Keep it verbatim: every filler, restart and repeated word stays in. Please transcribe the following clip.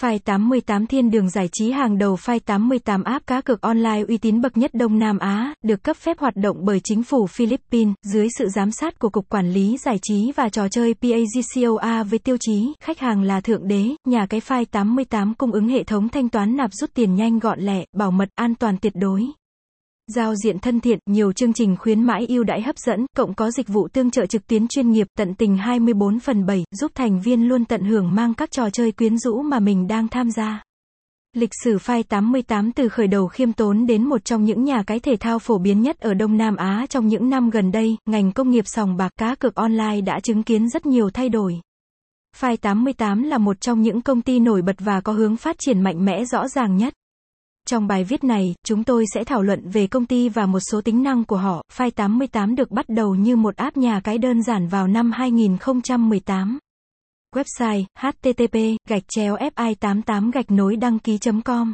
Phai tám mươi tám thiên đường giải trí hàng đầu. Phai tám mươi tám app cá cược online uy tín bậc nhất Đông Nam Á, được cấp phép hoạt động bởi chính phủ Philippines, dưới sự giám sát của Cục Quản lý Giải trí và Trò chơi PAGCOR với tiêu chí, khách hàng là thượng đế, nhà cái. Phai tám mươi tám cung ứng hệ thống thanh toán nạp rút tiền nhanh, gọn lẹ, bảo mật, an toàn tuyệt đối. Giao diện thân thiện, nhiều chương trình khuyến mãi ưu đãi hấp dẫn, cộng có dịch vụ tương trợ trực tuyến chuyên nghiệp, tận tình hai mươi bốn phần bảy, giúp thành viên luôn tận hưởng mang các trò chơi quyến rũ mà mình đang tham gia. Lịch sử Phai tám mươi tám từ khởi đầu khiêm tốn đến một trong những nhà cái thể thao phổ biến nhất ở Đông Nam Á trong những năm gần đây, ngành công nghiệp sòng bạc cá cược online đã chứng kiến rất nhiều thay đổi. Phai tám mươi tám là một trong những công ty nổi bật và có hướng phát triển mạnh mẽ rõ ràng nhất. Trong bài viết này, chúng tôi sẽ thảo luận về công ty và một số tính năng của họ. Phai tám mươi tám được bắt đầu như một app nhà cái đơn giản vào năm hai nghìn không trăm mười tám. Website: http gạch chéo fi tám mươi tám gạch nối đăng ký chấm com.